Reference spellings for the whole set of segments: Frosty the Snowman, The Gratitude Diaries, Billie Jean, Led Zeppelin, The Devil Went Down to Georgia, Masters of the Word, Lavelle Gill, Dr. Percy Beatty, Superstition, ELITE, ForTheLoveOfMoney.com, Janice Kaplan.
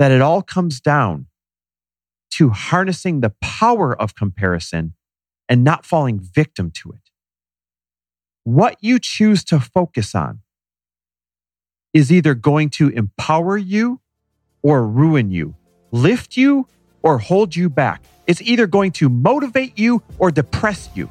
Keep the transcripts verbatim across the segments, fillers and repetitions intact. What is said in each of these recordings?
that it all comes down to harnessing the power of comparison and not falling victim to it. What you choose to focus on is either going to empower you or ruin you, lift you or hold you back. It's either going to motivate you or depress you.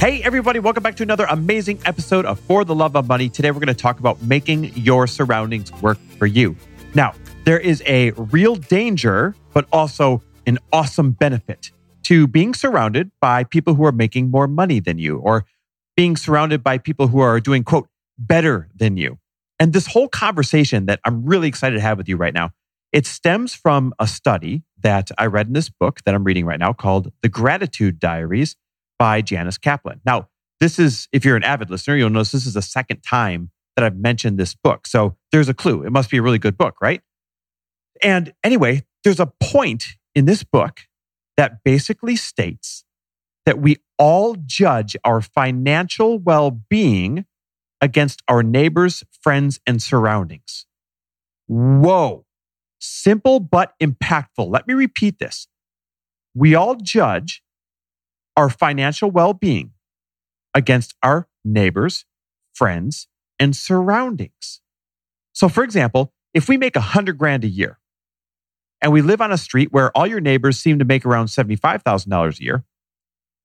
Hey everybody, welcome back to another amazing episode of For the Love of Money. Today we're going to talk about making your surroundings work for you. Now, there is a real danger, but also an awesome benefit to being surrounded by people who are making more money than you, or being surrounded by people who are doing, quote, better than you. And this whole conversation that I'm really excited to have with you right now, it stems from a study that I read in this book that I'm reading right now called The Gratitude Diaries by Janice Kaplan. Now, this is, if you're an avid listener, you'll notice this is the second time that I've mentioned this book. So there's a clue. It must be a really good book, right? And anyway, there's a point in this book that basically states that we all judge our financial well-being against our neighbors, friends, and surroundings. Whoa. Simple but impactful. Let me repeat this. We all judge our financial well-being against our neighbors, friends, and surroundings. So for example, if we make a hundred grand a year and we live on a street where all your neighbors seem to make around seventy-five thousand dollars a year,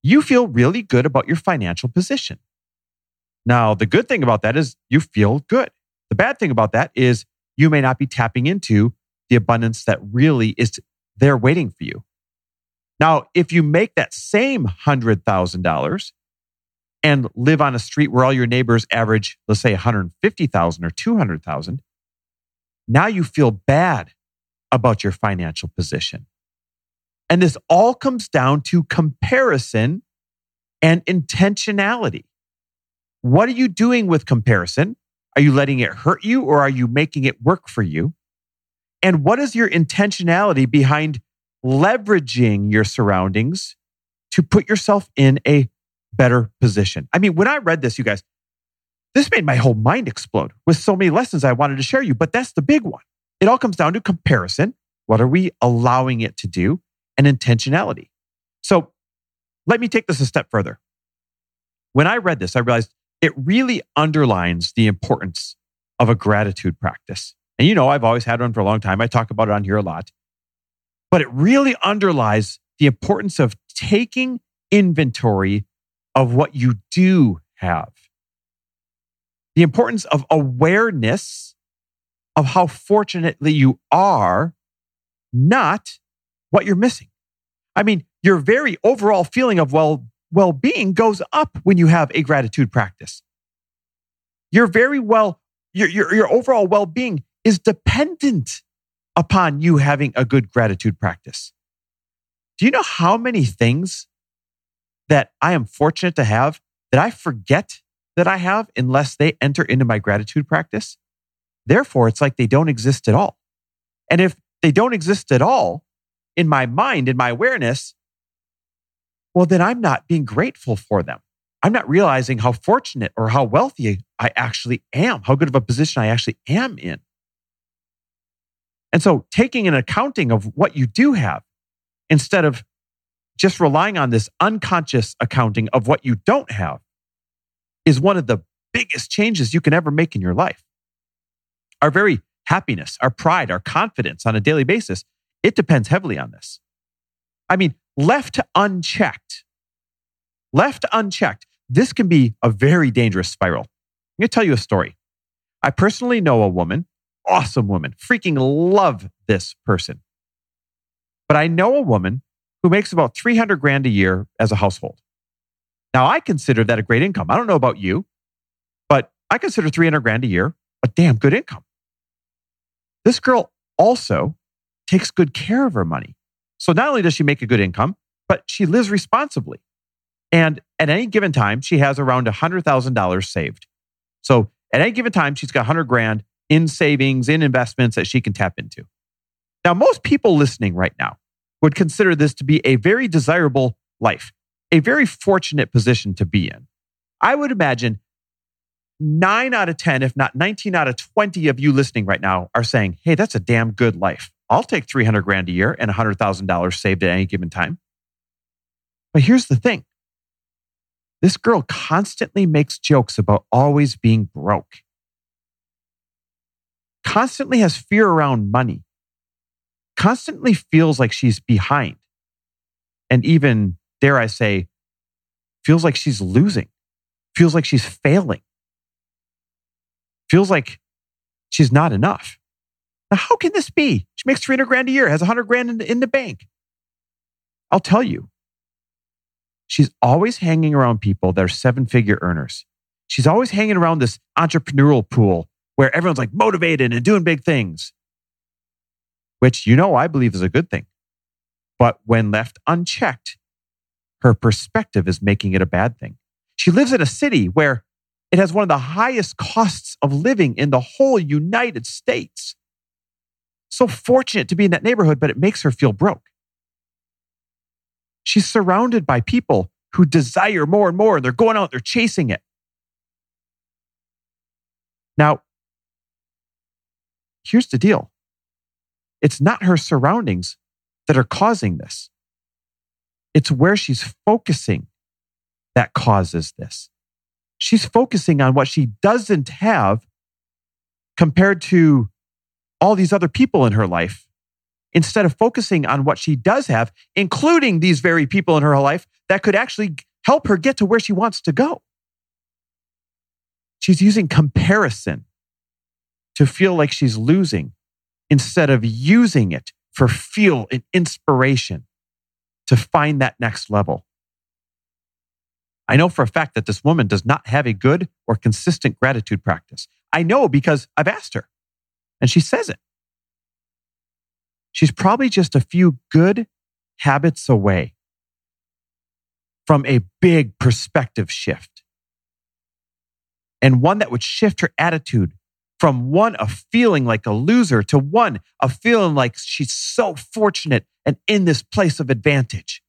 you feel really good about your financial position. Now, the good thing about that is you feel good. The bad thing about that is you may not be tapping into the abundance that really is there waiting for you. Now, if you make that same one hundred thousand dollars and live on a street where all your neighbors average, let's say one hundred fifty thousand dollars or two hundred thousand dollars, now you feel bad about your financial position. And this all comes down to comparison and intentionality. What are you doing with comparison? Are you letting it hurt you, or are you making it work for you? And what is your intentionality behind leveraging your surroundings to put yourself in a better position? I mean, when I read this, you guys, this made my whole mind explode with so many lessons I wanted to share you, but that's the big one. It all comes down to comparison. What are we allowing it to do? And intentionality. So let me take this a step further. When I read this, I realized it really underlines the importance of a gratitude practice. And you know, I've always had one for a long time. I talk about it on here a lot. But it really underlies the importance of taking inventory of what you do have. The importance of awareness of how fortunately you are, not what you're missing. I mean, your very overall feeling of well, well-being goes up when you have a gratitude practice. Your very well, your, your, your overall well-being is dependent upon you having a good gratitude practice. Do you know how many things that I am fortunate to have that I forget that I have unless they enter into my gratitude practice? Therefore, it's like they don't exist at all. And if they don't exist at all in my mind, in my awareness, well, then I'm not being grateful for them. I'm not realizing how fortunate or how wealthy I actually am, how good of a position I actually am in. And so taking an accounting of what you do have instead of just relying on this unconscious accounting of what you don't have is one of the biggest changes you can ever make in your life. Our very happiness, our pride, our confidence on a daily basis, it depends heavily on this. I mean, left unchecked, left unchecked, this can be a very dangerous spiral. I'm going to tell you a story. I personally know a woman. Awesome woman. Freaking love this person. But I know a woman who makes about three hundred grand a year as a household. Now, I consider that a great income. I don't know about you, but I consider three hundred grand a year a damn good income. This girl also takes good care of her money. So not only does she make a good income, but she lives responsibly. And at any given time, she has around one hundred thousand dollars saved. So at any given time, she's got one hundred grand in savings, in investments that she can tap into. Now, most people listening right now would consider this to be a very desirable life, a very fortunate position to be in. I would imagine nine out of ten, if not nineteen out of twenty of you listening right now are saying, hey, that's a damn good life. I'll take three hundred grand a year and one hundred thousand dollars saved at any given time. But here's the thing. This girl constantly makes jokes about always being broke. Constantly has fear around money. Constantly feels like she's behind. And even, dare I say, feels like she's losing. Feels like she's failing. Feels like she's not enough. Now, how can this be? She makes three hundred grand a year, has one hundred grand in the, in the bank. I'll tell you. She's always hanging around people that are seven-figure earners. She's always hanging around this entrepreneurial pool where everyone's like motivated and doing big things, which you know I believe is a good thing. But when left unchecked, her perspective is making it a bad thing. She lives in a city where it has one of the highest costs of living in the whole United States. So fortunate to be in that neighborhood, but it makes her feel broke. She's surrounded by people who desire more and more. And they're going out, they're chasing it. Now, here's the deal. It's not her surroundings that are causing this. It's where she's focusing that causes this. She's focusing on what she doesn't have compared to all these other people in her life, instead of focusing on what she does have, including these very people in her life that could actually help her get to where she wants to go. She's using comparison to feel like she's losing instead of using it for fuel and inspiration to find that next level. I know for a fact that this woman does not have a good or consistent gratitude practice. I know because I've asked her and she says it. She's probably just a few good habits away from a big perspective shift. And one that would shift her attitude from one of feeling like a loser to one of feeling like she's so fortunate and in this place of advantage.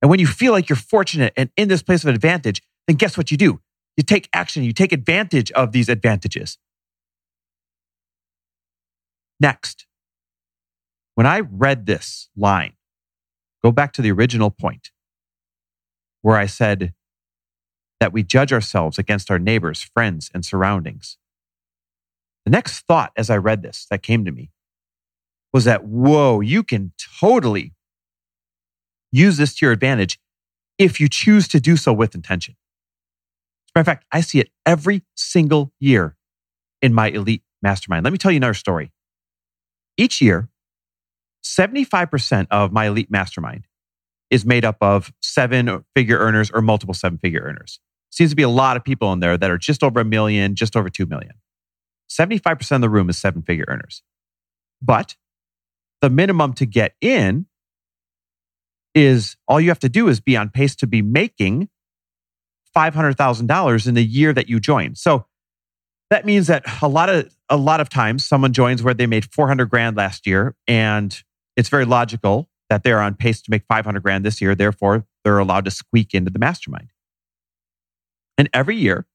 And when you feel like you're fortunate and in this place of advantage, then guess what you do? You take action. You take advantage of these advantages. Next. When I read this line, go back to the original point where I said that we judge ourselves against our neighbors, friends, and surroundings. The next thought as I read this that came to me was that, whoa, you can totally use this to your advantage if you choose to do so with intention. As a matter of fact, I see it every single year in my elite mastermind. Let me tell you another story. Each year, seventy-five percent of my elite mastermind is made up of seven-figure earners or multiple seven-figure earners. Seems to be a lot of people in there that are just over a million, just over two million. seventy-five percent of the room is seven-figure earners. But the minimum to get in is all you have to do is be on pace to be making five hundred thousand dollars in the year that you join. So that means that a lot of a lot of times someone joins where they made four hundred grand last year, and it's very logical that they're on pace to make five hundred grand this year. Therefore, they're allowed to squeak into the mastermind. And every year,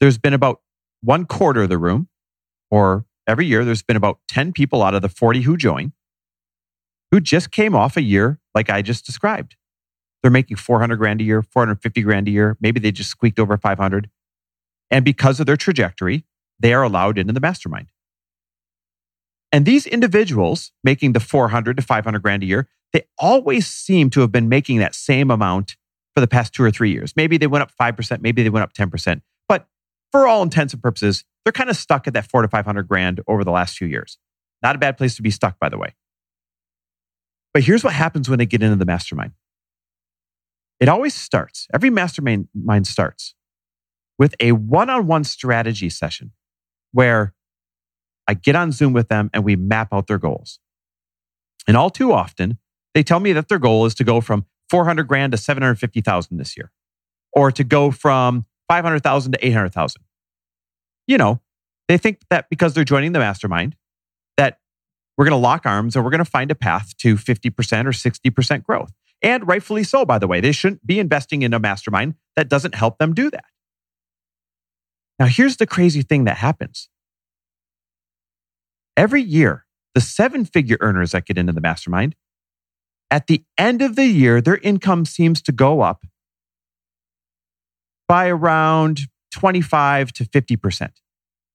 there's been about one quarter of the room, or every year, there's been about ten people out of the forty who join, who just came off a year like I just described. They're making four hundred grand a year, four hundred fifty grand a year. Maybe they just squeaked over five hundred. And because of their trajectory, they are allowed into the mastermind. And these individuals making the four hundred to five hundred grand a year, they always seem to have been making that same amount for the past two or three years. Maybe they went up five percent, maybe they went up ten percent. But for all intents and purposes, they're kind of stuck at that four to five hundred grand over the last few years. Not a bad place to be stuck, by the way. But here's what happens when they get into the mastermind. It always starts, every mastermind starts with a one-on-one strategy session where I get on Zoom with them and we map out their goals. And all too often, they tell me that their goal is to go from four hundred grand to seven hundred fifty thousand this year, or to go from five hundred thousand to eight hundred thousand. You know, they think that because they're joining the mastermind, that we're going to lock arms and we're going to find a path to fifty percent or sixty percent growth. And rightfully so, by the way. They shouldn't be investing in a mastermind that doesn't help them do that. Now, here's the crazy thing that happens. Every year, the seven-figure earners that get into the mastermind, at the end of the year, their income seems to go up by around twenty-five to fifty percent.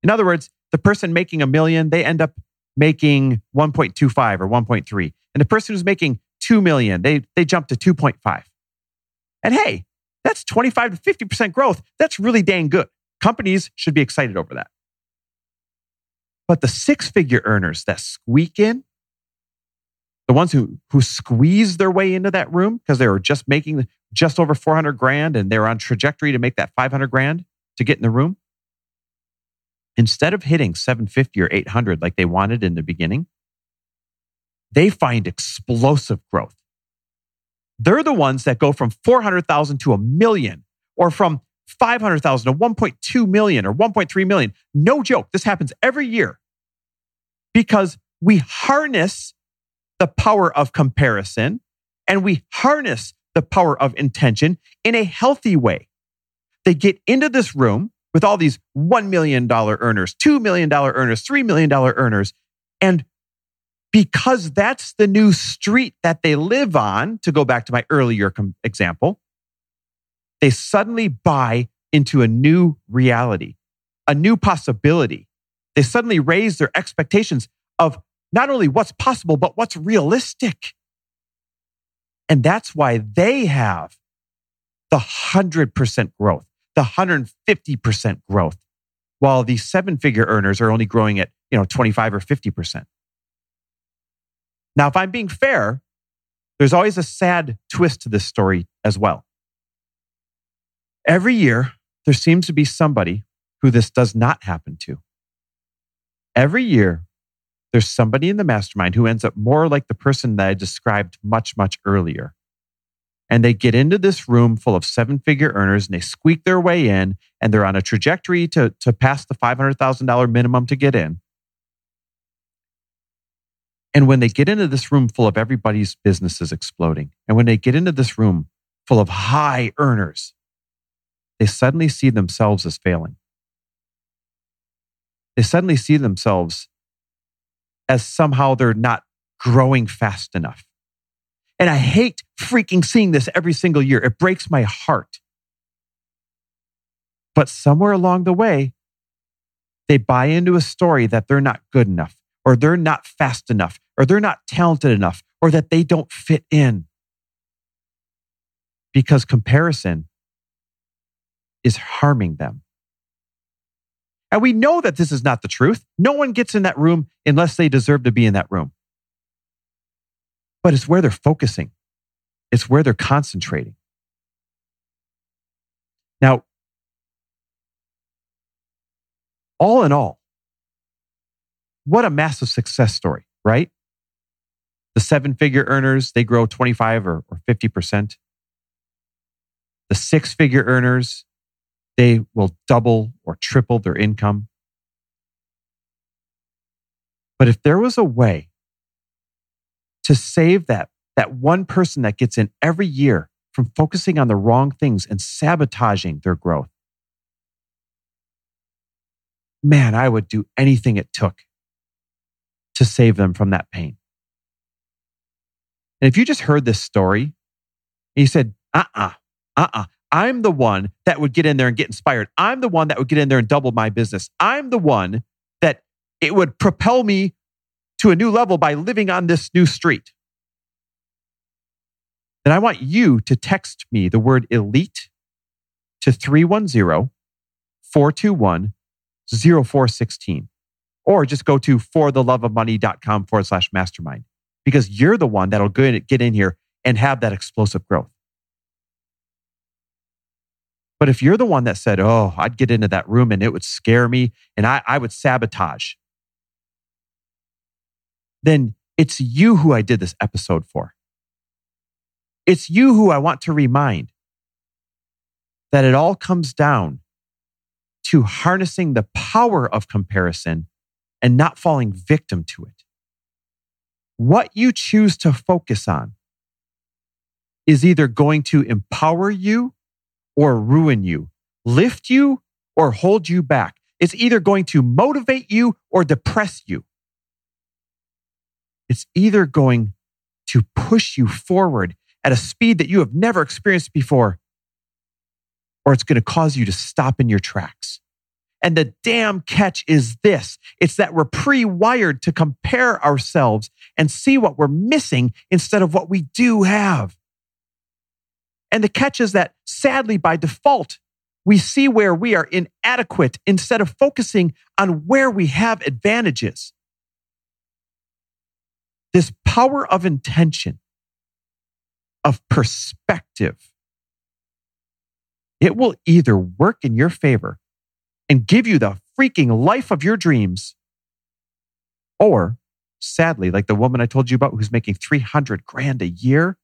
In other words, the person making a million, they end up making one point two five or one point three. And the person who's making two million, they, they jump to two point five. And hey, that's twenty-five to fifty percent growth. That's really dang good. Companies should be excited over that. But the six-figure earners that squeak in, the ones who who squeeze their way into that room because they were just making just over four hundred grand and they're on trajectory to make that five hundred grand to get in the room, instead of hitting seven fifty or eight hundred like they wanted in the beginning, they find explosive growth. They're the ones that go from four hundred thousand to a million, or from five hundred thousand to one point two million or one point three million. No joke, this happens every year because we harness the power of comparison and we harness the power of intention in a healthy way. They get into this room with all these one million dollars earners, two million dollars earners, three million dollars earners, and because that's the new street that they live on, to go back to my earlier com- example, they suddenly buy into a new reality, a new possibility. They suddenly raise their expectations of not only what's possible, but what's realistic. And that's why they have the one hundred percent growth, the one hundred fifty percent growth, while the seven-figure earners are only growing at, you know, twenty-five or fifty percent. Now, if I'm being fair, there's always a sad twist to this story as well. Every year, there seems to be somebody who this does not happen to. Every year, there's somebody in the mastermind who ends up more like the person that I described much, much earlier. And they get into this room full of seven-figure earners and they squeak their way in and they're on a trajectory to, to pass the five hundred thousand dollars minimum to get in. And when they get into this room full of everybody's businesses exploding, and when they get into this room full of high earners, they suddenly see themselves as failing. They suddenly see themselves as somehow they're not growing fast enough. And I hate freaking seeing this every single year. It breaks my heart. But somewhere along the way, they buy into a story that they're not good enough, or they're not fast enough, or they're not talented enough, or that they don't fit in. Because comparison is harming them. And we know that this is not the truth. No one gets in that room unless they deserve to be in that room. But it's where they're focusing. It's where they're concentrating. Now, all in all, what a massive success story, right? The seven-figure earners, they grow twenty-five or, or fifty percent. The six-figure earners, they will double or triple their income. But if there was a way to save that, that one person that gets in every year from focusing on the wrong things and sabotaging their growth, man, I would do anything it took to save them from that pain. And if you just heard this story and you said, uh-uh, uh-uh, I'm the one that would get in there and get inspired. I'm the one that would get in there and double my business. I'm the one that it would propel me to a new level by living on this new street. Then I want you to text me the word ELITE to three one zero, four two one, zero four one six. Or just go to ForTheLoveOfMoney.com forward slash mastermind. Because you're the one that'll get in here and have that explosive growth. But if you're the one that said, oh, I'd get into that room and it would scare me and I, I would sabotage. then it's you who I did this episode for. It's you who I want to remind that it all comes down to harnessing the power of comparison and not falling victim to it. What you choose to focus on is either going to empower you or ruin you, lift you or hold you back. It's either going to motivate you or depress you. It's either going to push you forward at a speed that you have never experienced before, or it's going to cause you to stop in your tracks. And the damn catch is this. It's that we're pre-wired to compare ourselves and see what we're missing instead of what we do have. And the catch is that, sadly, by default, we see where we are inadequate instead of focusing on where we have advantages. This power of intention, of perspective, it will either work in your favor and give you the freaking life of your dreams, or, sadly, like the woman I told you about who's making three hundred grand a year,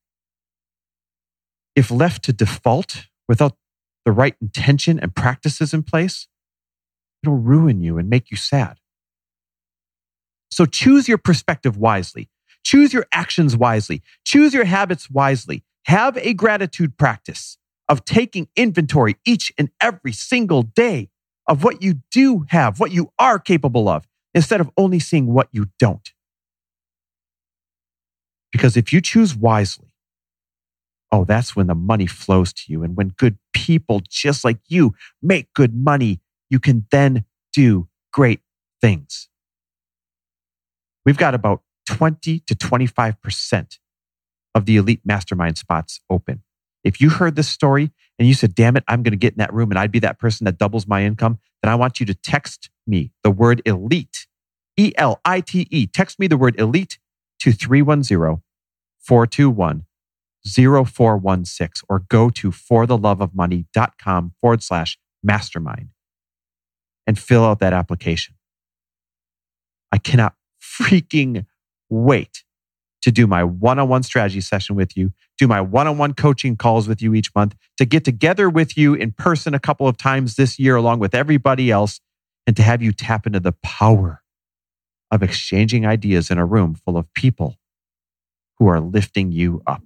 if left to default without the right intention and practices in place, it'll ruin you and make you sad. So choose your perspective wisely. Choose your actions wisely. Choose your habits wisely. Have a gratitude practice of taking inventory each and every single day of what you do have, what you are capable of, instead of only seeing what you don't. Because if you choose wisely, oh, that's when the money flows to you. And when good people just like you make good money, you can then do great things. We've got about twenty to twenty-five percent of the elite mastermind spots open. If you heard this story and you said, damn it, I'm going to get in that room and I'd be that person that doubles my income, then I want you to text me the word elite, E L I T E. Text me the word elite to three one zero, four two one, zero four one six or go to fortheloveofmoney.com forward slash mastermind and fill out that application. I cannot freaking wait to do my one-on-one strategy session with you, do my one-on-one coaching calls with you each month, to get together with you in person a couple of times this year along with everybody else, and to have you tap into the power of exchanging ideas in a room full of people who are lifting you up.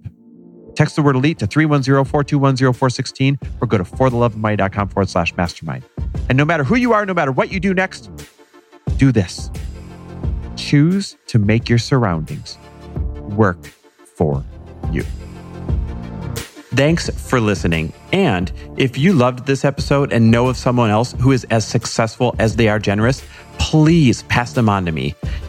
Text the word elite to three one zero, four two one, zero four one six or go to fortheloveofmoney.com forward slash mastermind. And no matter who you are, no matter what you do next, do this. Choose to make your surroundings work for you. Thanks for listening. And if you loved this episode and know of someone else who is as successful as they are generous, please pass them on to me.